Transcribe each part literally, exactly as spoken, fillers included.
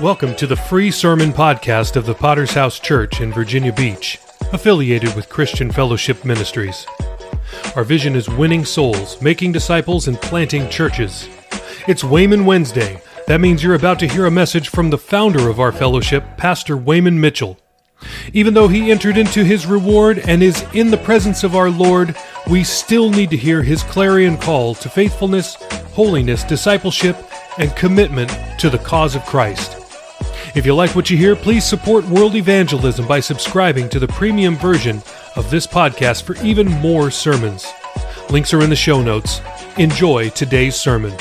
Welcome to the free sermon podcast of the Potter's House Church in Virginia Beach, affiliated with Christian Fellowship Ministries. Our vision is winning souls, making disciples, and planting churches. It's Wayman Wednesday. That means you're about to hear a message from the founder of our fellowship, Pastor Wayman Mitchell. Even though he entered into his reward and is in the presence of our Lord, we still need to hear his clarion call to faithfulness, holiness, discipleship, and commitment to the cause of Christ. If you like what you hear, please support World Evangelism by subscribing to the premium version of this podcast for even more sermons. Links are in the show notes. Enjoy today's sermon.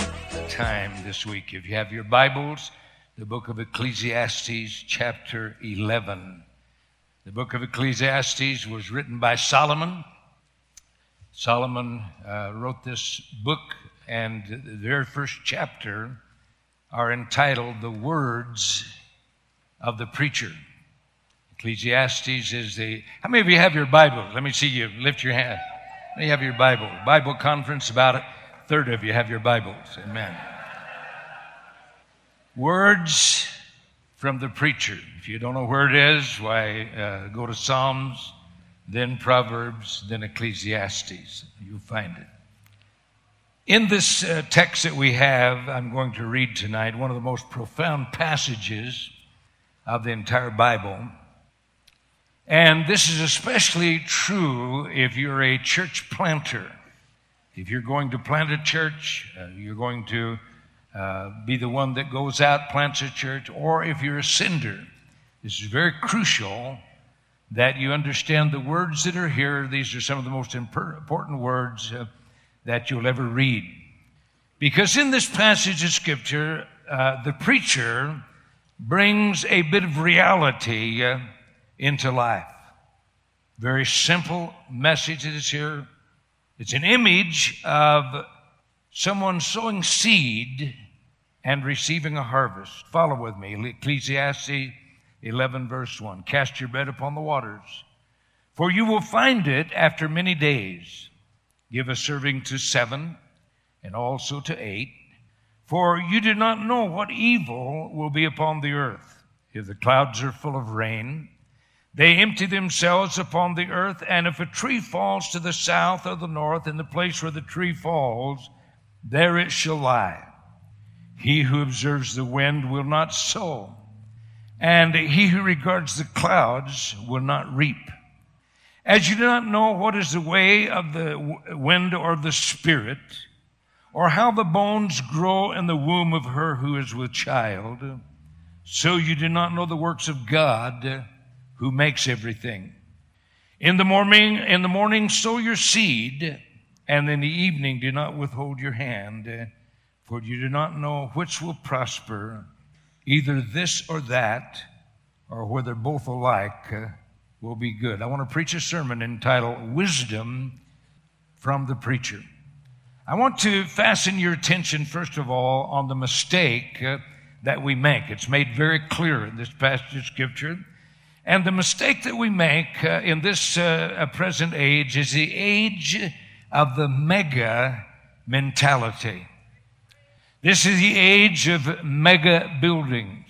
Time this week, if you have your Bibles, the book of Ecclesiastes, chapter eleven. The book of Ecclesiastes was written by Solomon. Solomon uh, wrote this book, and the very first chapter are entitled The Words of the Preacher. Ecclesiastes is the... How many of you have your Bible? Let me see you. Lift your hand. How many have your Bible? Bible conference, about a third of you have your Bibles. Amen. Words from the preacher. If you don't know where it is, why, uh, go to Psalms, then Proverbs, then Ecclesiastes. You'll find it. In this uh, text that we have, I'm going to read tonight one of the most profound passages of the entire Bible. And this is especially true if you're a church planter. If you're going to plant a church, uh, you're going to Uh, be the one that goes out, plants a church, or if you're a sender. This is very crucial that you understand the words that are here. These are some of the most important words uh, that you'll ever read. Because in this passage of Scripture, uh, the preacher brings a bit of reality uh, into life. Very simple message that is here. It's an image of someone sowing seed and receiving a harvest. Follow with me. Ecclesiastes eleven, verse one. Cast your bread upon the waters, for you will find it after many days. Give a serving to seven and also to eight, for you do not know what evil will be upon the earth. If the clouds are full of rain, they empty themselves upon the earth, and if a tree falls to the south or the north, in the place where the tree falls, there it shall lie. He who observes the wind will not sow, and he who regards the clouds will not reap. As you do not know what is the way of the wind or the spirit, or how the bones grow in the womb of her who is with child, so you do not know the works of God, who makes everything. In the morning, in the morning sow your seed, and in the evening do not withhold your hand, for you do not know which will prosper, either this or that, or whether both alike will be good. I want to preach a sermon entitled Wisdom from the Preacher. I want to fasten your attention, first of all, on the mistake that we make. It's made very clear in this passage of Scripture. And the mistake that we make in this present age is the age of the mega mentality. This is the age of mega buildings.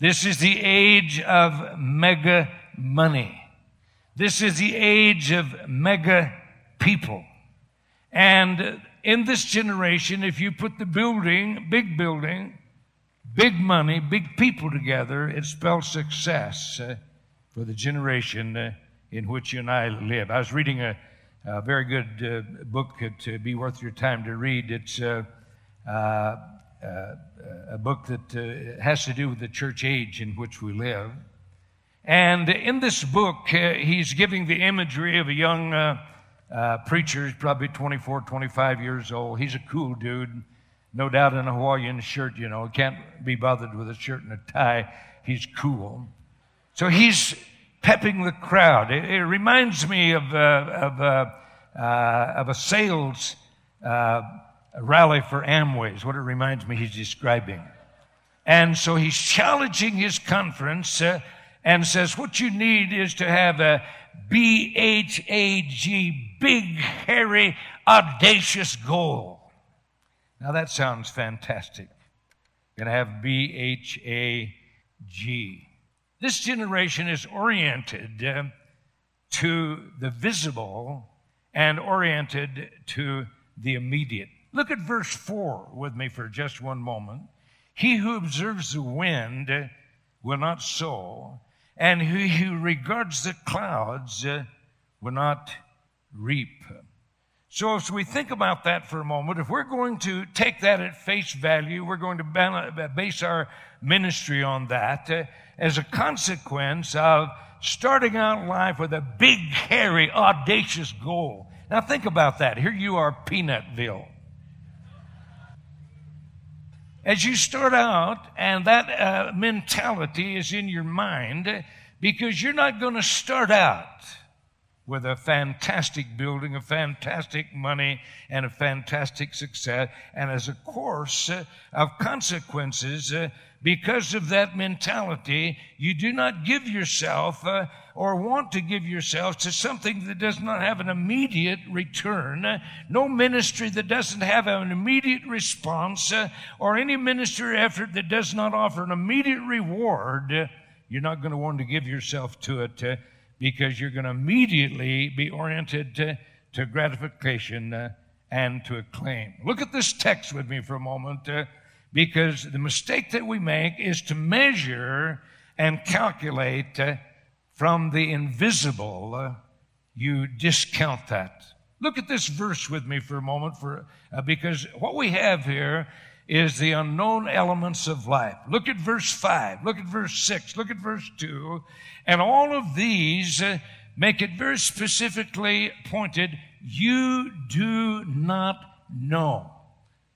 This is the age of mega money. This is the age of mega people. And in this generation, if you put the building, big building, big money, big people together, it spells success uh, for the generation uh, in which you and I live. I was reading a A uh, very good uh, book uh, to be worth your time to read. It's uh, uh, uh, a book that uh, has to do with the church age in which we live. And in this book, uh, he's giving the imagery of a young uh, uh, preacher, probably twenty-four, twenty-five years old. He's a cool dude, no doubt in a Hawaiian shirt, you know. Can't be bothered with a shirt and a tie. He's cool. So he's pepping the crowd. It, it reminds me of uh, of, uh, uh, of a sales uh, rally for Amway is what it reminds me he's describing. And so he's challenging his conference uh, and says, what you need is to have a B H A G, big, hairy, audacious goal. Now that sounds fantastic. You're going to have B H A G. This generation is oriented uh, to the visible and oriented to the immediate. Look at verse four with me for just one moment. He who observes the wind will not sow, and he who regards the clouds will not reap. So as we think about that for a moment, if we're going to take that at face value, we're going to base our ministry on that uh, as a consequence of starting out life with a big, hairy, audacious goal. Now think about that. Here you are, Peanutville. As you start out, and that uh, mentality is in your mind, because you're not going to start out with a fantastic building, a fantastic money, and a fantastic success, and as a course uh, of consequences, uh, because of that mentality, you do not give yourself uh, or want to give yourself to something that does not have an immediate return. Uh, no ministry that doesn't have an immediate response uh, or any ministry effort that does not offer an immediate reward, uh, you're not going to want to give yourself to it uh, because you're going to immediately be oriented to, to gratification uh, and to acclaim. Look at this text with me for a moment. Uh, Because the mistake that we make is to measure and calculate uh, from the invisible. Uh, you discount that. Look at this verse with me for a moment, for uh, because what we have here is the unknown elements of life. Look at verse five. Look at verse six. Look at verse two. And all of these uh, make it very specifically pointed, you do not know.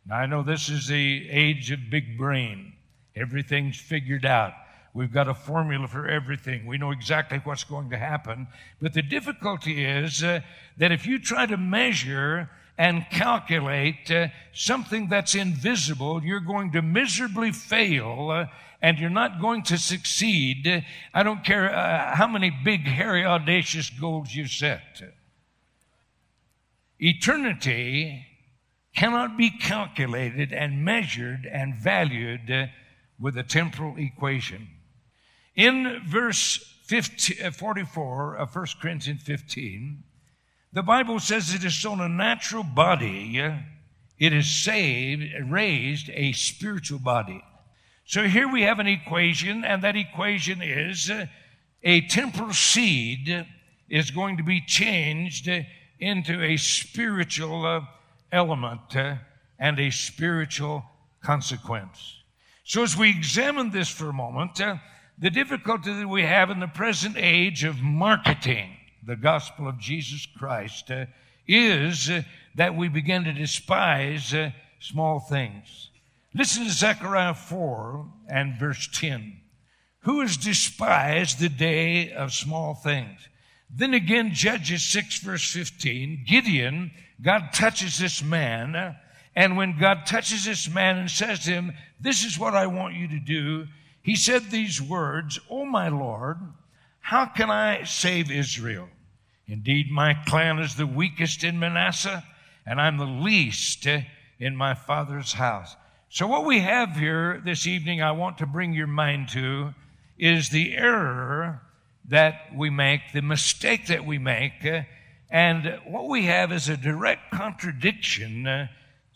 Now, I know this is the age of big brain. Everything's figured out. We've got a formula for everything. We know exactly what's going to happen. But the difficulty is uh, that if you try to measure and calculate uh, something that's invisible, you're going to miserably fail uh, and you're not going to succeed. Uh, I don't care uh, how many big, hairy, audacious goals you set. Eternity cannot be calculated and measured and valued uh, with a temporal equation. In verse fifteen, uh, forty-four of First Corinthians fifteen, the Bible says it is sown a natural body, uh, it is saved, raised a spiritual body. So here we have an equation, and that equation is uh, a temporal seed is going to be changed uh, into a spiritual uh, element uh, and a spiritual consequence. So as we examine this for a moment, uh, the difficulty that we have in the present age of marketing the gospel of Jesus Christ uh, is uh, that we begin to despise uh, small things. Listen to Zechariah four and verse ten. Who has despised the day of small things? Then again, Judges six, verse fifteen, Gideon, God touches this man, and when God touches this man and says to him, this is what I want you to do, he said these words, O my Lord, how can I save Israel? Indeed, my clan is the weakest in Manasseh, and I'm the least in my father's house. So what we have here this evening I want to bring your mind to is the error that we make, the mistake that we make, uh, and what we have is a direct contradiction uh,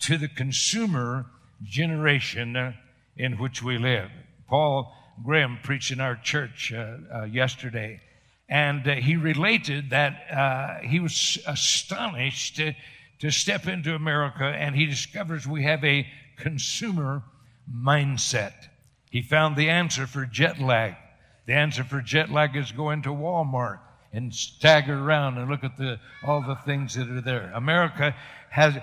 to the consumer generation uh, in which we live. Paul Graham preached in our church uh, uh, yesterday, and uh, he related that uh, he was astonished uh, to step into America, and he discovers we have a consumer mindset. He found the answer for jet lag. The answer for jet lag is go into Walmart and stagger around and look at the all the things that are there. America has,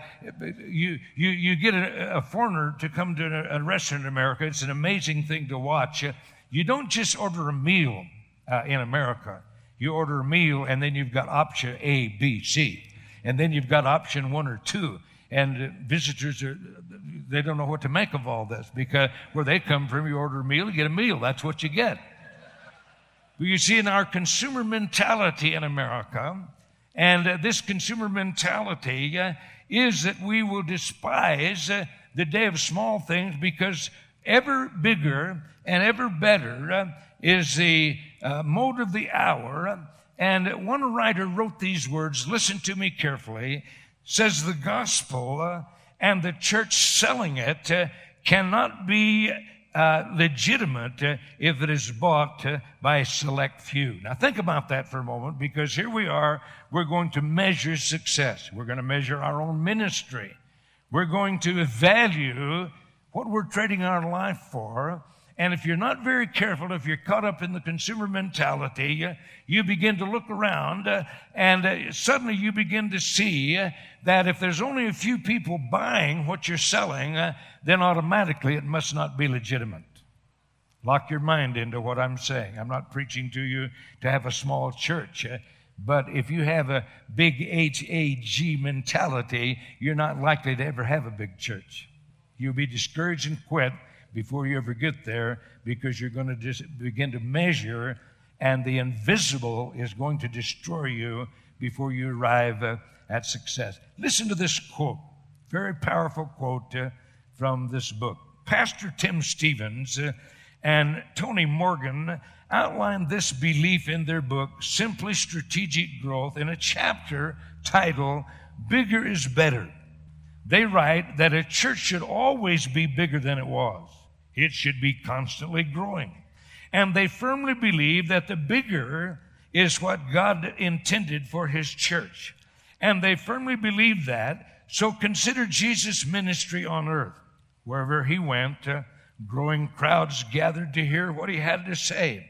you you you get a, a foreigner to come to a, a restaurant in America. It's an amazing thing to watch. You don't just order a meal uh, in America. You order a meal, and then you've got option A, B, C. And then you've got option one or two. And visitors, are they don't know what to make of all this, because where they come from, you order a meal, you get a meal. That's what you get. You see, in our consumer mentality in America, and uh, this consumer mentality uh, is that we will despise uh, the day of small things because ever bigger and ever better is the uh, mode of the hour. And one writer wrote these words, listen to me carefully, says the gospel uh, and the church selling it uh, cannot be uh, legitimate uh, if it is bought uh, by a select few. Now think about that for a moment, because here we are, we're going to measure success. We're going to measure our own ministry. We're going to value what we're trading our life for. And if you're not very careful, if you're caught up in the consumer mentality, you begin to look around and suddenly you begin to see that if there's only a few people buying what you're selling, then automatically it must not be legitimate. Lock your mind into what I'm saying. I'm not preaching to you to have a small church. But if you have a big H A G mentality, you're not likely to ever have a big church. You'll be discouraged and quit before you ever get there, because you're going to dis- begin to measure, and the invisible is going to destroy you before you arrive uh, at success. Listen to this quote, very powerful quote uh, from this book. Pastor Tim Stevens uh, and Tony Morgan outlined this belief in their book, Simply Strategic Growth, in a chapter titled, Bigger is Better. They write that a church should always be bigger than it was. It should be constantly growing. And they firmly believe that the bigger is what God intended for his church. And they firmly believe that, so consider Jesus' ministry on earth. Wherever he went, uh, growing crowds gathered to hear what he had to say.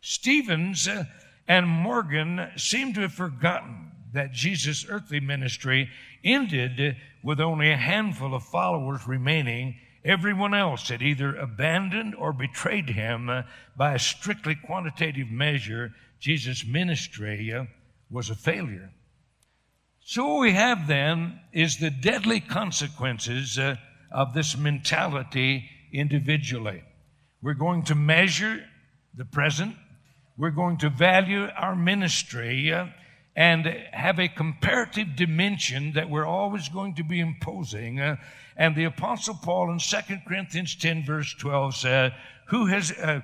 Stevens uh, and Morgan seem to have forgotten that Jesus' earthly ministry ended with only a handful of followers remaining. Everyone else had either abandoned or betrayed him. By a strictly quantitative measure, Jesus' ministry was a failure. So what we have then is the deadly consequences of this mentality individually. We're going to measure the present. We're going to value our ministry and have a comparative dimension that we're always going to be imposing. Uh, and the Apostle Paul in Second Corinthians ten, verse twelve said, "Who has uh,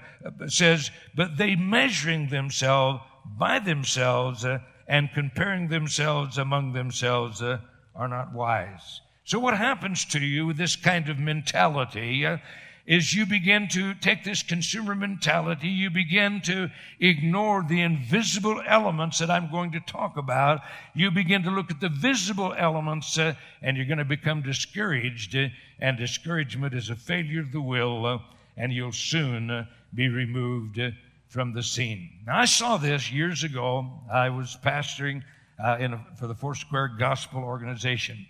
says, but they measuring themselves by themselves uh, and comparing themselves among themselves uh, are not wise." So what happens to you with this kind of mentality uh, is you begin to take this consumer mentality, you begin to ignore the invisible elements that I'm going to talk about, you begin to look at the visible elements, uh, and you're going to become discouraged, uh, and discouragement is a failure of the will, uh, and you'll soon uh, be removed uh, from the scene. Now, I saw this years ago. I was pastoring uh, in a, for the Foursquare Gospel Organization.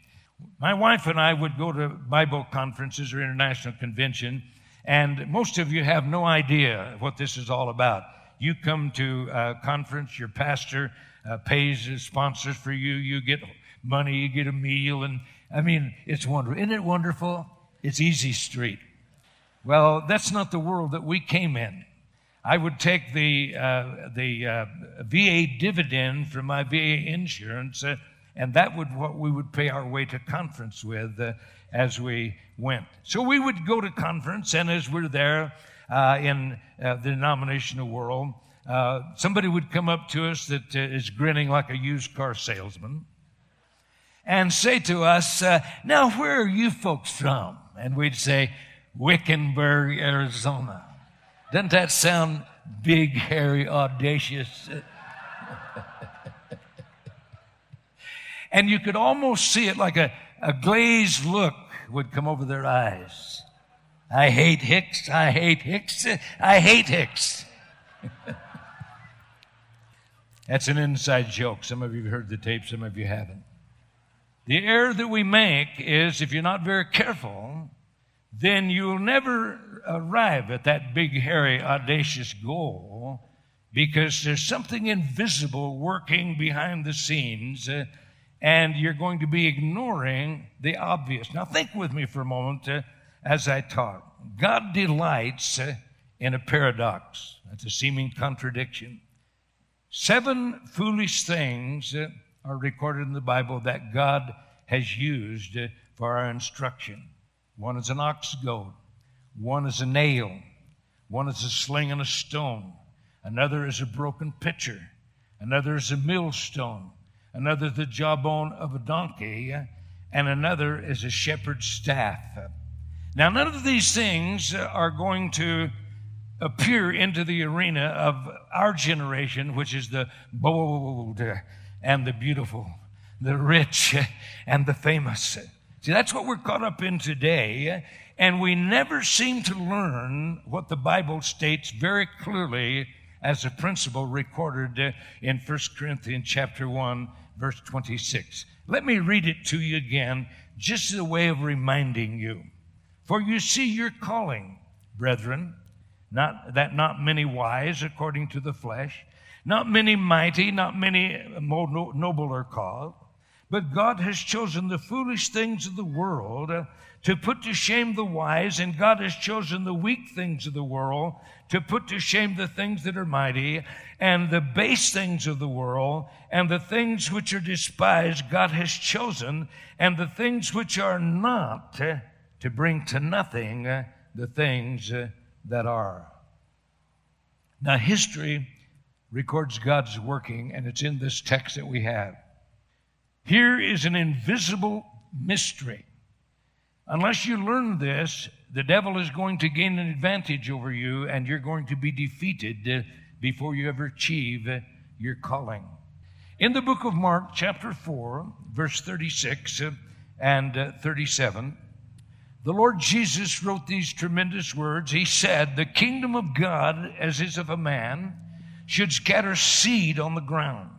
My wife and I would go to Bible conferences or international convention, and most of you have no idea what this is all about. You come to a conference, your pastor uh, pays his sponsors for you, you get money, you get a meal, and I mean, it's wonderful. Isn't it wonderful? It's easy street. Well, that's not the world that we came in. I would take the uh, the uh, V A dividend from my V A insurance, uh, And that would what we would pay our way to conference with uh, as we went. So we would go to conference, and as we're there uh, in uh, the denominational world, uh, somebody would come up to us that uh, is grinning like a used car salesman and say to us, uh, "Now, where are you folks from?" And we'd say, "Wickenburg, Arizona." Doesn't that sound big, hairy, audacious? And you could almost see it, like a, a glazed look would come over their eyes. I hate Hicks, I hate Hicks, I hate Hicks. That's an inside joke. Some of you have heard the tape, some of you haven't. The error that we make is, if you're not very careful, then you'll never arrive at that big, hairy, audacious goal, because there's something invisible working behind the scenes, uh, and you're going to be ignoring the obvious. Now, think with me for a moment uh, as I talk. God delights uh, in a paradox. That's a seeming contradiction. Seven foolish things uh, are recorded in the Bible that God has used uh, for our instruction. One is an ox goad. One is a nail, one is a sling and a stone, another is a broken pitcher, another is a millstone, another is the jawbone of a donkey, and another is a shepherd's staff. Now, none of these things are going to appear into the arena of our generation, which is the bold and the beautiful, the rich and the famous. See, that's what we're caught up in today, and we never seem to learn what the Bible states very clearly as a principle recorded in First Corinthians chapter one, verse twenty-six. Let me read it to you again, just as a way of reminding you. For you see your calling, brethren, not that not many wise according to the flesh, not many mighty, not many noble are called, but God has chosen the foolish things of the world to put to shame the wise, and God has chosen the weak things of the world to put to shame the things that are mighty, and the base things of the world, and the things which are despised God has chosen, and the things which are not, to bring to nothing the things that are. Now, history records God's working, and it's in this text that we have. Here is an invisible mystery. Unless you learn this, the devil is going to gain an advantage over you, and you're going to be defeated before you ever achieve your calling. In the book of Mark, chapter four, verse thirty-six and thirty-seven, the Lord Jesus wrote these tremendous words. He said, "The kingdom of God, as is of a man, should scatter seed on the ground,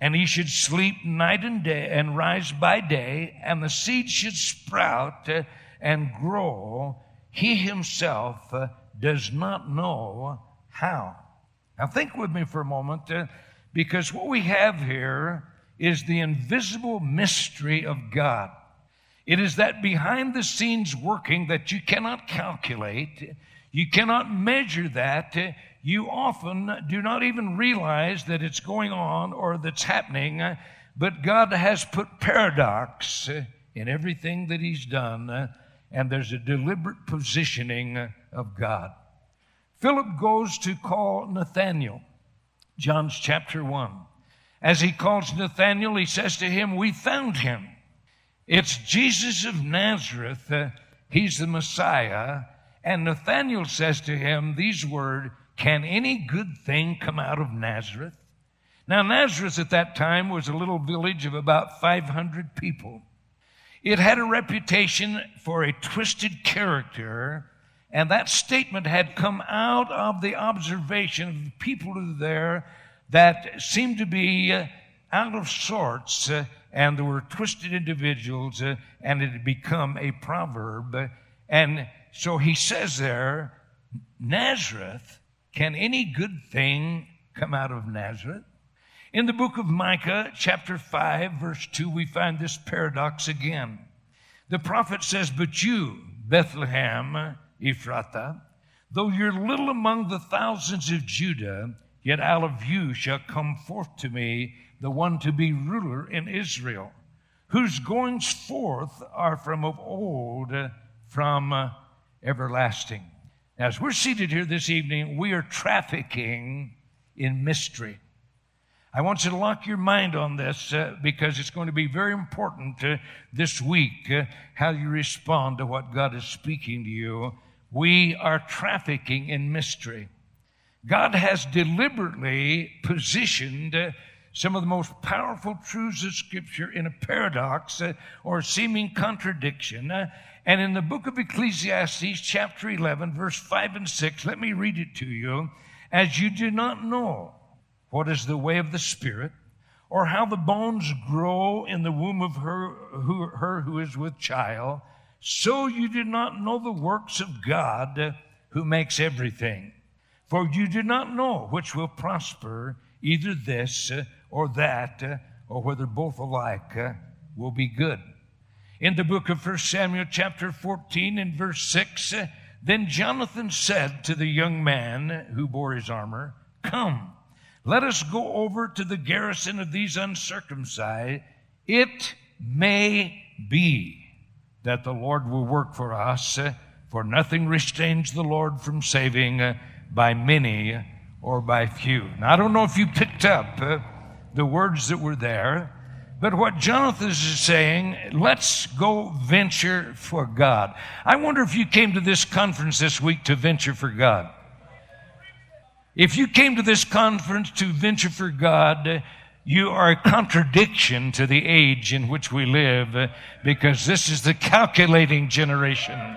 and he should sleep night and day and rise by day, and the seed should sprout and grow. He himself does not know how." Now think with me for a moment, because what we have here is the invisible mystery of God. It is that behind the scenes working that you cannot calculate, you cannot measure that. You often do not even realize that it's going on or that's happening, but God has put paradox in everything that he's done, and there's a deliberate positioning of God. Philip goes to call Nathanael, John's chapter one. As he calls Nathanael, he says to him, "We found him. It's Jesus of Nazareth. He's the Messiah." And Nathanael says to him these words, "Can any good thing come out of Nazareth?" Now, Nazareth at that time was a little village of about five hundred people. It had a reputation for a twisted character, and that statement had come out of the observation of the people there that seemed to be out of sorts, and there were twisted individuals, and it had become a proverb. And so he says there, "Nazareth, can any good thing come out of Nazareth?" In the book of Micah, chapter five, verse two, we find this paradox again. The prophet says, "But you, Bethlehem, Ephrathah, though you're little among the thousands of Judah, yet out of you shall come forth to me the one to be ruler in Israel, whose goings forth are from of old, from everlasting." As we're seated here this evening, we are trafficking in mystery. I want you to lock your mind on this uh, because it's going to be very important uh, this week, uh, how you respond to what God is speaking to you. We are trafficking in mystery. God has deliberately positioned uh, some of the most powerful truths of Scripture in a paradox uh, or seeming contradiction. Uh, And in the book of Ecclesiastes, chapter eleven, verse five and six, let me read it to you. "As you do not know what is the way of the Spirit, or how the bones grow in the womb of her who, her who is with child, so you do not know the works of God who makes everything. For you do not know which will prosper, either this or that, or whether both alike will be good." In the book of First Samuel chapter fourteen and verse six, "Then Jonathan said to the young man who bore his armor, 'Come, let us go over to the garrison of these uncircumcised. It may be that the Lord will work for us For nothing restrains the Lord from saving uh, by many or by few. Now, I don't know if you picked up uh, the words that were there, but what Jonathan is saying, let's go venture for God. I wonder if you came to this conference this week to venture for God. If you came to this conference to venture for God, you are a contradiction to the age in which we live, because this is the calculating generation.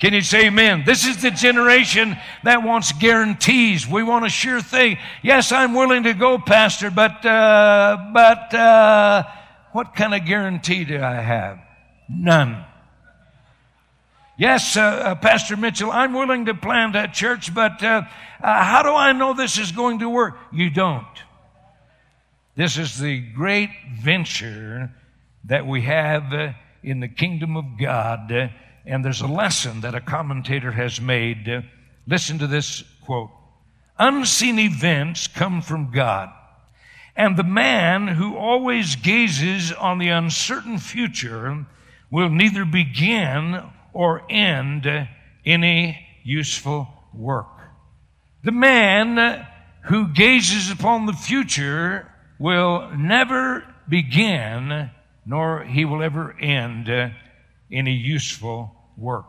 Can you say amen? This is the generation that wants guarantees. We want a sure thing. Yes, I'm willing to go, Pastor, but uh, but uh, what kind of guarantee do I have? None. Yes, uh, uh, Pastor Mitchell, I'm willing to plan that church, but uh, uh, how do I know this is going to work? You don't. This is the great venture that we have uh, in the kingdom of God. Uh, And there's a lesson that a commentator has made. Listen to this quote. Unseen events come from God, and the man who always gazes on the uncertain future will neither begin or end any useful work. The man who gazes upon the future will never begin, nor he will ever end any useful work.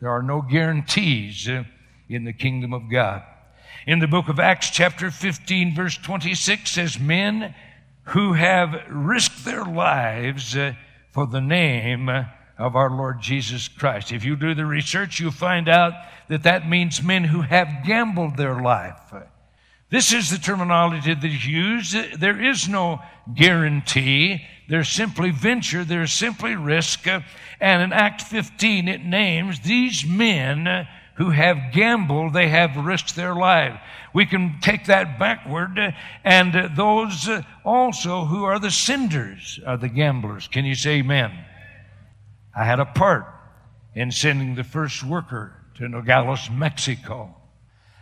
There are no guarantees in the kingdom of God. In the book of Acts chapter fifteen, verse twenty-six says, men who have risked their lives for the name of our Lord Jesus Christ. If you do the research, you'll find out that that means men who have gambled their life. This is the terminology that is used. There is no guarantee. There's simply venture. There's simply risk. And in Act fifteen, it names these men who have gambled, they have risked their life. We can take that backward. And those also who are the sinners are the gamblers. Can you say amen? I had a part in sending the first worker to Nogales, Mexico.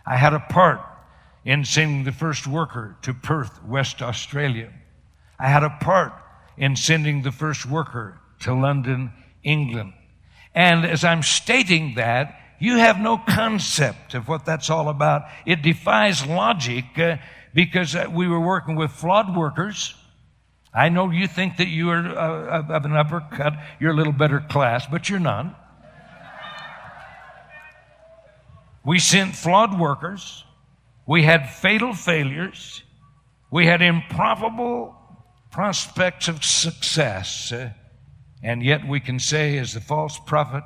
I had a part in sending the first worker to Perth, West Australia. I had a part in sending the first worker to London, England. And as I'm stating that, you have no concept of what that's all about. It defies logic uh, because uh, we were working with flawed workers. I know you think that you are uh, of an upper cut, you're a little better class, but you're not. We sent flawed workers. We had fatal failures. We had improbable prospects of success. Uh, and yet we can say, as the false prophet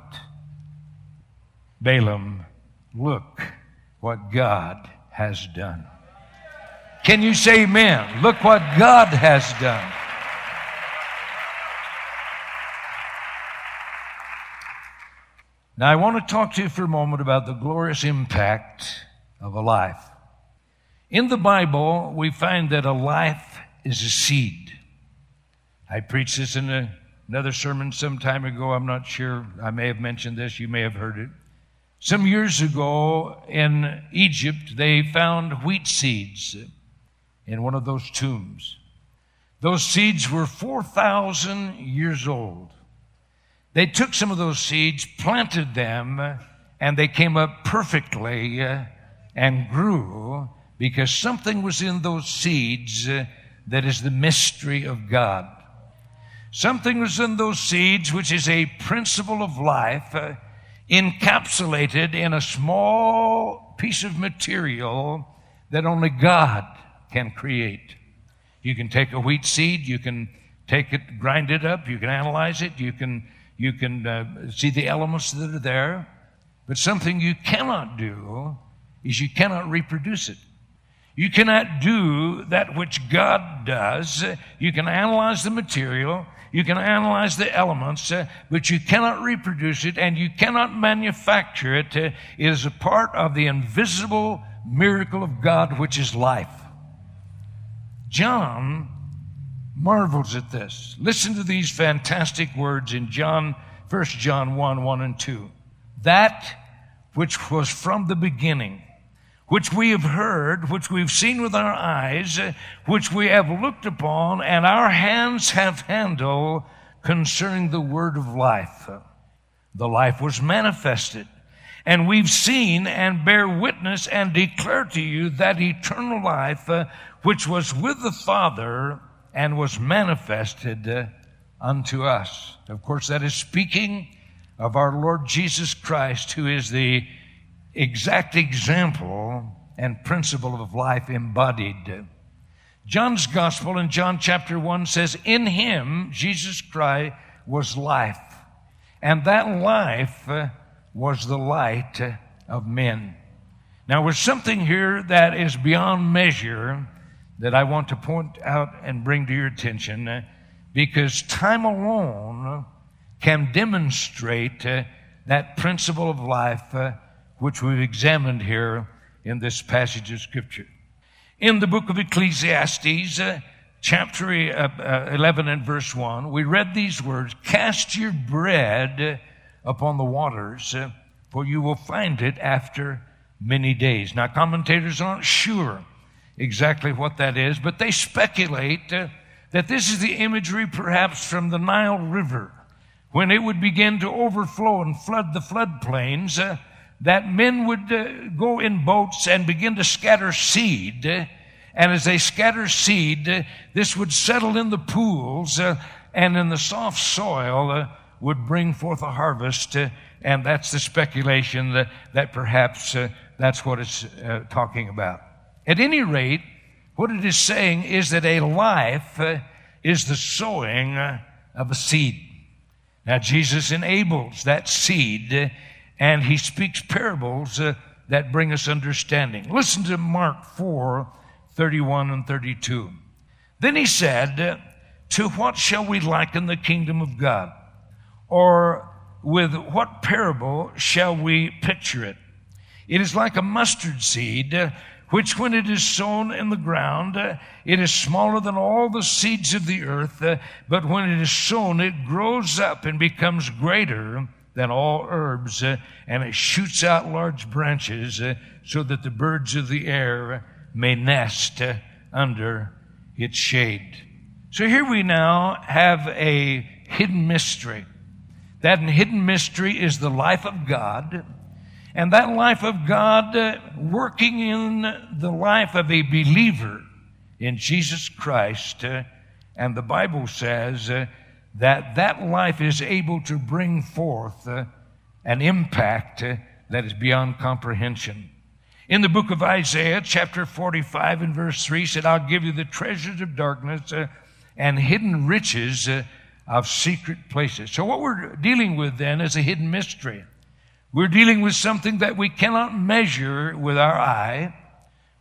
Balaam, look what God has done. Can you say amen? Look what God has done. Now, I want to talk to you for a moment about the glorious impact of a life. In the Bible, we find that a life is a seed. I preached this in a, another sermon some time ago. I'm not sure. I may have mentioned this. You may have heard it. Some years ago in Egypt, they found wheat seeds in one of those tombs. Those seeds were four thousand years old. They took some of those seeds, planted them, and they came up perfectly uh, and grew, because something was in those seeds uh, that is the mystery of God. Something was in those seeds which is a principle of life uh, encapsulated in a small piece of material that only God can create. You can take a wheat seed, you can take it, grind it up, you can analyze it, you can, you can uh, see the elements that are there, but something you cannot do is you cannot reproduce it. You cannot do that which God does. You can analyze the material. You can analyze the elements, uh, but you cannot reproduce it, and you cannot manufacture it. Uh, it is a part of the invisible miracle of God, which is life. John marvels at this. Listen to these fantastic words in John, First John one, one and two. That which was from the beginning, which we have heard, which we've seen with our eyes, which we have looked upon, and our hands have handled concerning the word of life. the life was manifested. And we've seen and bear witness and declare to you that eternal life uh, which was with the Father and was manifested uh, unto us. Of course, that is speaking of our Lord Jesus Christ, who is the exact example and principle of life embodied. John's Gospel in John chapter one says, in him, Jesus Christ, was life, and that life uh, was the light uh, of men. Now, there's something here that is beyond measure that I want to point out and bring to your attention, uh, because time alone can demonstrate uh, that principle of life uh, which we've examined here in this passage of Scripture. In the book of Ecclesiastes, uh, chapter uh, uh, eleven and verse one, we read these words, cast your bread upon the waters, uh, for you will find it after many days. Now, commentators aren't sure exactly what that is, but they speculate uh, that this is the imagery perhaps from the Nile River, when it would begin to overflow and flood the floodplains, uh, that men would uh, go in boats and begin to scatter seed. Uh, and as they scatter seed, uh, this would settle in the pools uh, and in the soft soil uh, would bring forth a harvest. Uh, and that's the speculation that, that perhaps uh, that's what it's uh, talking about. At any rate, what it is saying is that a life uh, is the sowing uh, of a seed. Now, Jesus enables that seed uh, and he speaks parables uh, that bring us understanding. Listen to Mark four, thirty-one and thirty-two. Then he said, to what shall we liken the kingdom of God? Or with what parable shall we picture it? It is like a mustard seed, uh, which when it is sown in the ground, uh, it is smaller than all the seeds of the earth. Uh, but when it is sown, it grows up and becomes greater than all herbs, uh, and it shoots out large branches uh, so that the birds of the air may nest uh, under its shade. So here we now have a hidden mystery. That hidden mystery is the life of God, and that life of God uh, working in the life of a believer in Jesus Christ. Uh, and the Bible says uh, that that life is able to bring forth uh, an impact uh, that is beyond comprehension. In the book of Isaiah, chapter forty-five and verse three, said, I'll give you the treasures of darkness uh, and hidden riches uh, of secret places. So what we're dealing with then is a hidden mystery. We're dealing with something that we cannot measure with our eye.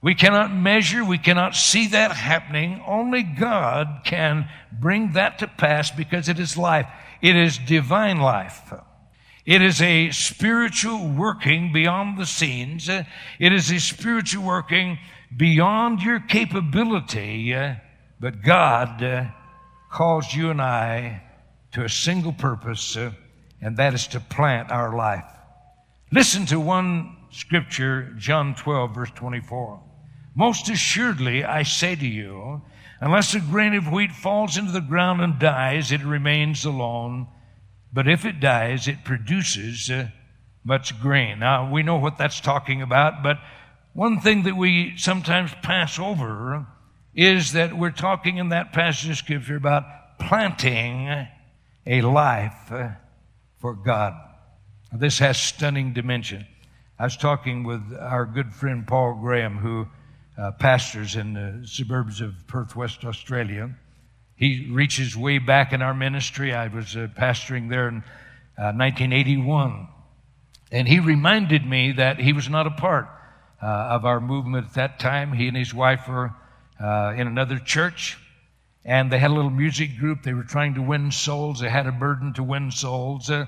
We cannot measure, we cannot see that happening. Only God can bring that to pass because it is life. It is divine life. It is a spiritual working beyond the scenes. It is a spiritual working beyond your capability. But God calls you and I to a single purpose, and that is to plant our life. Listen to one scripture, John twelve, verse twenty-four. Most assuredly, I say to you, unless a grain of wheat falls into the ground and dies, it remains alone. But if it dies, it produces uh, much grain. Now, we know what that's talking about, but one thing that we sometimes pass over is that we're talking in that passage of Scripture about planting a life uh, for God. This has stunning dimension. I was talking with our good friend Paul Graham, who Uh, pastors in the suburbs of Perth, West Australia. He reaches way back in our ministry. I was uh, pastoring there in uh, nineteen eighty-one. And he reminded me that he was not a part uh, of our movement at that time. He and his wife were uh, in another church, and they had a little music group. They were trying to win souls. They had a burden to win souls. Uh,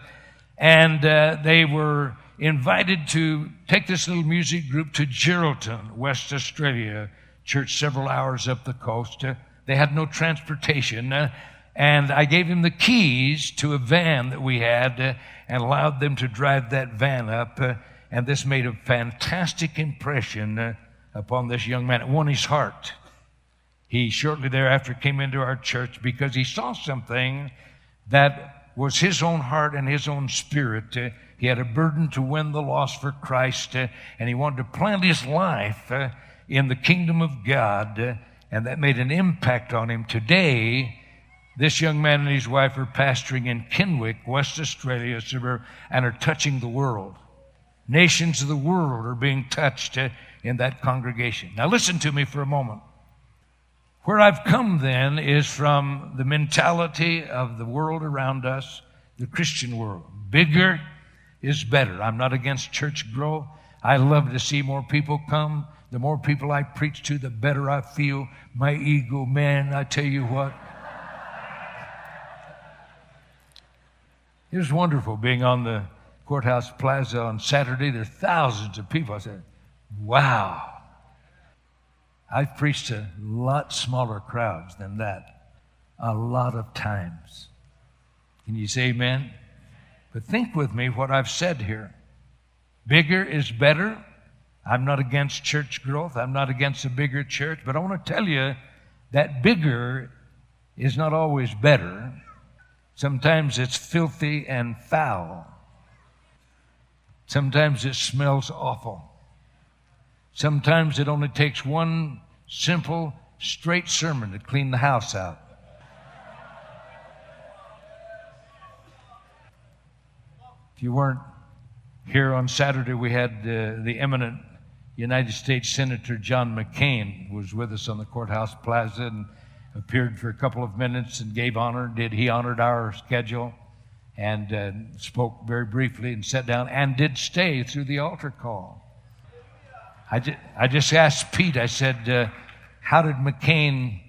and uh, they were invited to take this little music group to Geraldton, West Australia, church several hours up the coast. Uh, they had no transportation, uh, and I gave them the keys to a van that we had uh, and allowed them to drive that van up, uh, and this made a fantastic impression uh, upon this young man. It won his heart. He shortly thereafter came into our church because he saw something that was his own heart and his own spirit. Uh, he had a burden to win the lost for Christ, uh, and he wanted to plant his life uh, in the kingdom of God, uh, and that made an impact on him. Today, this young man and his wife are pastoring in Kenwick, West Australia, and are touching the world. Nations of the world are being touched uh, in that congregation. Now listen to me for a moment. Where I've come then is from the mentality of the world around us, the Christian world. Bigger is better. I'm not against church growth. I love to see more people come. The more people I preach to, the better I feel. My ego, man, I tell you what. It was wonderful being on the Courthouse Plaza on Saturday. There are thousands of people. I said, wow. I've preached to a lot smaller crowds than that a lot of times. Can you say amen? But think with me what I've said here. Bigger is better. I'm not against church growth. I'm not against a bigger church. But I want to tell you that bigger is not always better. Sometimes it's filthy and foul. Sometimes it smells awful. Sometimes it only takes one simple, straight sermon to clean the house out. If you weren't here on Saturday, we had uh, the eminent United States Senator John McCain was with us on the Courthouse Plaza and appeared for a couple of minutes and gave honor. Did he honored our schedule and uh, spoke very briefly and sat down and did stay through the altar call. I just, I just asked Pete, I said, uh, how did McCain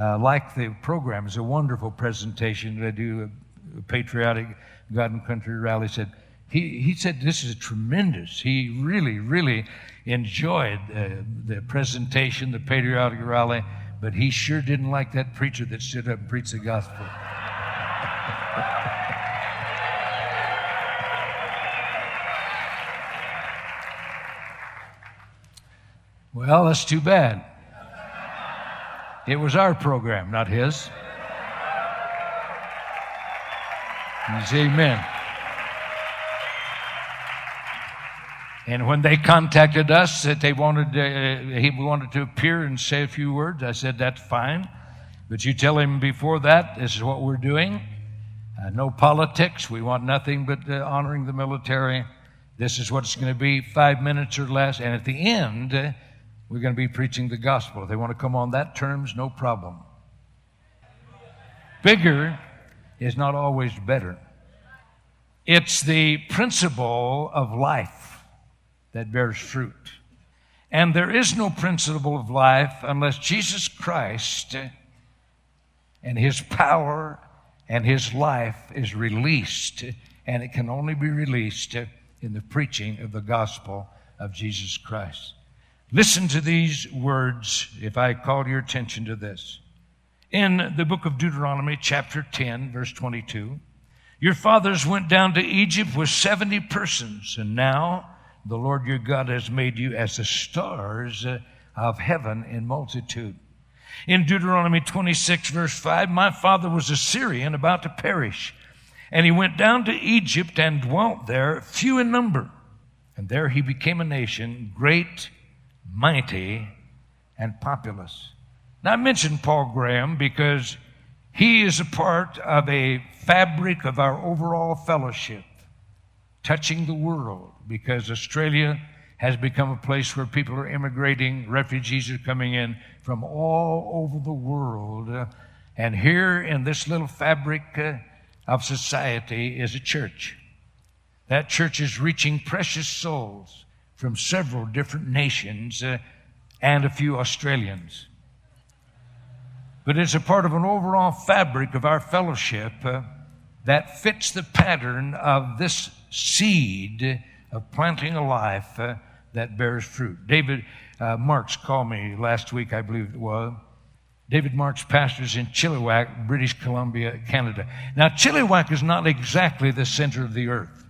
uh, like the program? It's a wonderful presentation. They do a, a patriotic God and Country rally. He said, he, he said, this is tremendous. He really, really enjoyed uh, the presentation, the patriotic rally, but he sure didn't like that preacher that stood up and preached the gospel. Well, that's too bad. It was our program, not his. You say amen. And when they contacted us that they wanted, uh, he wanted to appear and say a few words, I said, that's fine. But you tell him before that, this is what we're doing. Uh, no politics. We want nothing but uh, honoring the military. This is what it's going to be, five minutes or less. And at the end, uh, we're going to be preaching the gospel. If they want to come on that terms, no problem. Bigger is not always better. It's the principle of life that bears fruit. And there is no principle of life unless Jesus Christ and his power and his life is released. And it can only be released in the preaching of the gospel of Jesus Christ. Listen to these words, if I call your attention to this. In the book of Deuteronomy, chapter ten, verse twenty-two, your fathers went down to Egypt with seventy persons, and now the Lord your God has made you as the stars of heaven in multitude. In Deuteronomy twenty-six, verse five, my father was a Syrian about to perish, and he went down to Egypt and dwelt there, few in number. And there he became a nation, great, mighty, and populous. Now, I mentioned Paul Graham because he is a part of a fabric of our overall fellowship, touching the world, because Australia has become a place where people are immigrating, refugees are coming in from all over the world. Uh, and here in this little fabric uh, of society is a church. That church is reaching precious souls from several different nations uh, and a few Australians. But it's a part of an overall fabric of our fellowship uh, that fits the pattern of this seed of planting a life uh, that bears fruit. David uh, Marks called me last week, I believe it was. David Marks pastors in Chilliwack, British Columbia, Canada. Now, Chilliwack is not exactly the center of the earth.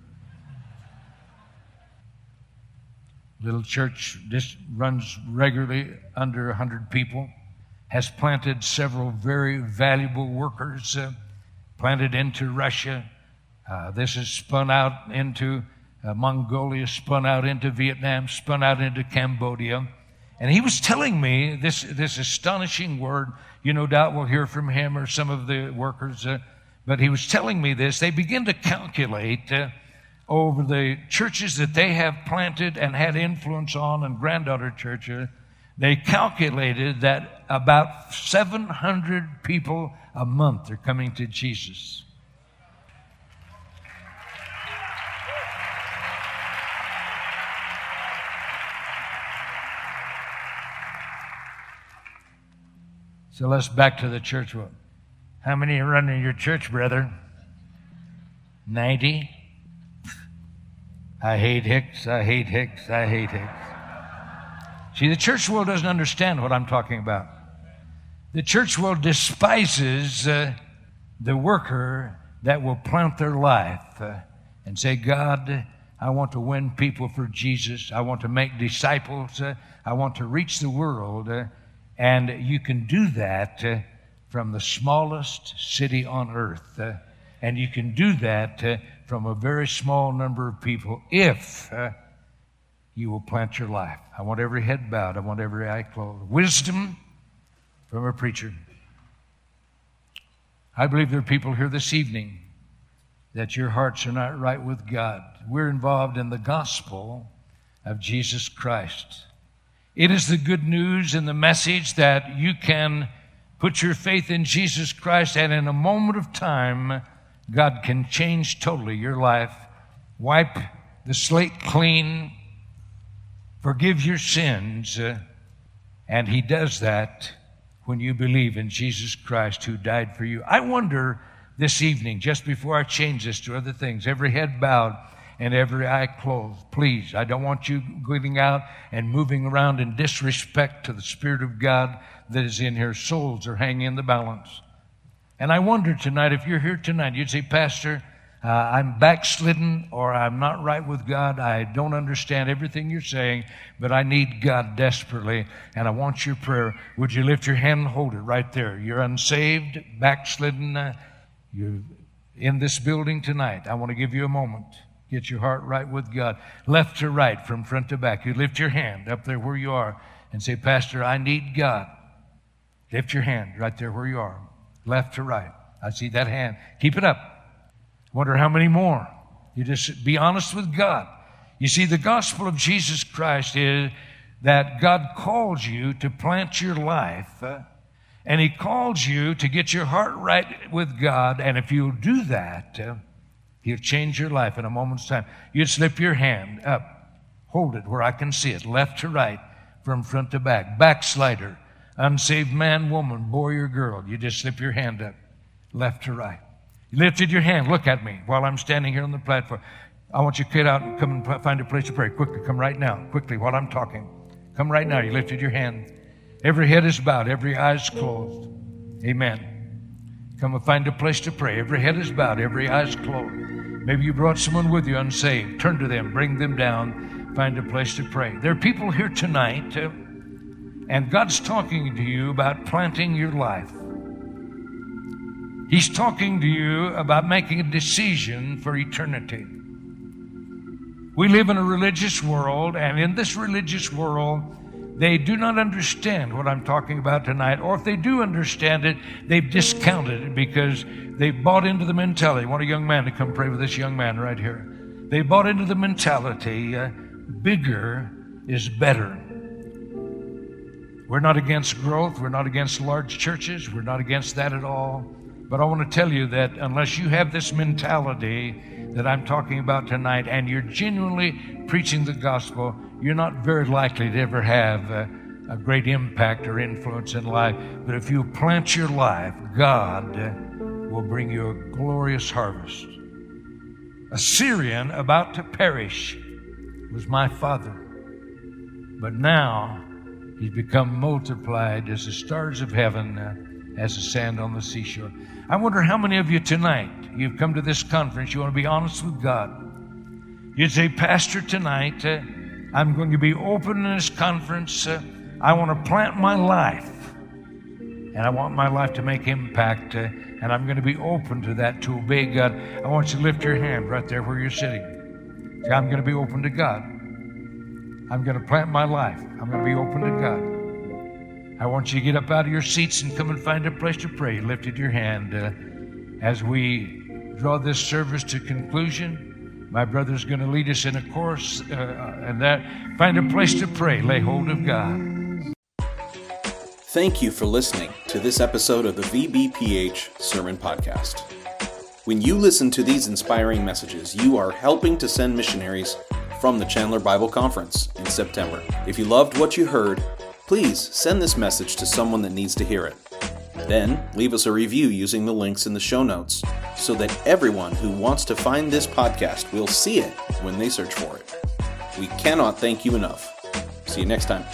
Little church, this runs regularly under one hundred people, has planted several very valuable workers, uh, planted into Russia, Uh, this is spun out into uh, Mongolia, spun out into Vietnam, spun out into Cambodia. And he was telling me this this astonishing word. You no doubt will hear from him or some of the workers. Uh, but he was telling me this. They begin to calculate uh, over the churches that they have planted and had influence on and granddaughter churches. They calculated that about seven hundred people a month are coming to Jesus. So let's back to the church world. How many are running your church, brother? ninety? I hate Hicks, I hate Hicks, I hate Hicks. See, the church world doesn't understand what I'm talking about. The church world despises uh, the worker that will plant their life uh, and say, God, I want to win people for Jesus. I want to make disciples. Uh, I want to reach the world. Uh, And you can do that uh, from the smallest city on earth. Uh, and you can do that uh, from a very small number of people if uh, you will plant your life. I want every head bowed. I want every eye closed. Wisdom from a preacher. I believe there are people here this evening that your hearts are not right with God. We're involved in the gospel of Jesus Christ. It is the good news and the message that you can put your faith in Jesus Christ, and in a moment of time, God can change totally your life, wipe the slate clean, forgive your sins, uh, and He does that when you believe in Jesus Christ who died for you. I wonder this evening, just before I change this to other things, every head bowed, and every eye closed. Please, I don't want you going out and moving around in disrespect to the Spirit of God that is in here. Souls are hanging in the balance. And I wonder tonight, if you're here tonight, you'd say, Pastor, uh, I'm backslidden, or I'm not right with God. I don't understand everything you're saying, but I need God desperately, and I want your prayer. Would you lift your hand and hold it right there? You're unsaved, backslidden. Uh, you're in this building tonight. I want to give you a moment. Get your heart right with God. Left to right, from front to back. You lift your hand up there where you are and say, Pastor, I need God. Lift your hand right there where you are. Left to right. I see that hand. Keep it up. Wonder how many more. You just be honest with God. You see, the gospel of Jesus Christ is that God calls you to plant your life, uh, and He calls you to get your heart right with God. And if you'll do that, uh, He'll change your life in a moment's time. You'd slip your hand up, hold it where I can see it, left to right, from front to back. Backslider, unsaved man, woman, boy or girl, you just slip your hand up, left to right. You lifted your hand, look at me while I'm standing here on the platform. I want you to get out and come and find a place to pray. Quickly, come right now, quickly, while I'm talking. Come right now, you lifted your hand. Every head is bowed, every eye is closed. Amen. Come and find a place to pray. Every head is bowed, every eye is closed. Maybe you brought someone with you unsaved. Turn to them, bring them down, find a place to pray. There are people here tonight, uh, and God's talking to you about planting your life. He's talking to you about making a decision for eternity. We live in a religious world, and in this religious world, they do not understand what I'm talking about tonight, or if they do understand it, they've discounted it because they've bought into the mentality. I want a young man to come pray with this young man right here. They bought into the mentality, uh, bigger is better. We're not against growth. We're not against large churches. We're not against that at all. But I want to tell you that unless you have this mentality that I'm talking about tonight, and you're genuinely preaching the gospel, you're not very likely to ever have a, a great impact or influence in life. But if you plant your life, God will bring you a glorious harvest. A Syrian about to perish was my father, but now he's become multiplied as the stars of heaven, uh, as the sand on the seashore. I wonder how many of you tonight, you've come to this conference, you want to be honest with God. You'd say, Pastor, tonight, uh, I'm going to be open in this conference. Uh, I want to plant my life. and I want my life to make impact, uh, and I'm going to be open to that, to obey God. I want you to lift your hand right there where you're sitting. Say, I'm going to be open to God. I'm going to plant my life. I'm going to be open to God. I want you to get up out of your seats and come and find a place to pray. You lifted your hand. Uh, as we draw this service to conclusion, my brother's going to lead us in a course, uh, and that find a place to pray, lay hold of God. Thank you for listening to this episode of the V B P H Sermon Podcast. When you listen to these inspiring messages, you are helping to send missionaries from the Chandler Bible Conference in September. If you loved what you heard, please send this message to someone that needs to hear it. Then, leave us a review using the links in the show notes so that everyone who wants to find this podcast will see it when they search for it. We cannot thank you enough. See you next time.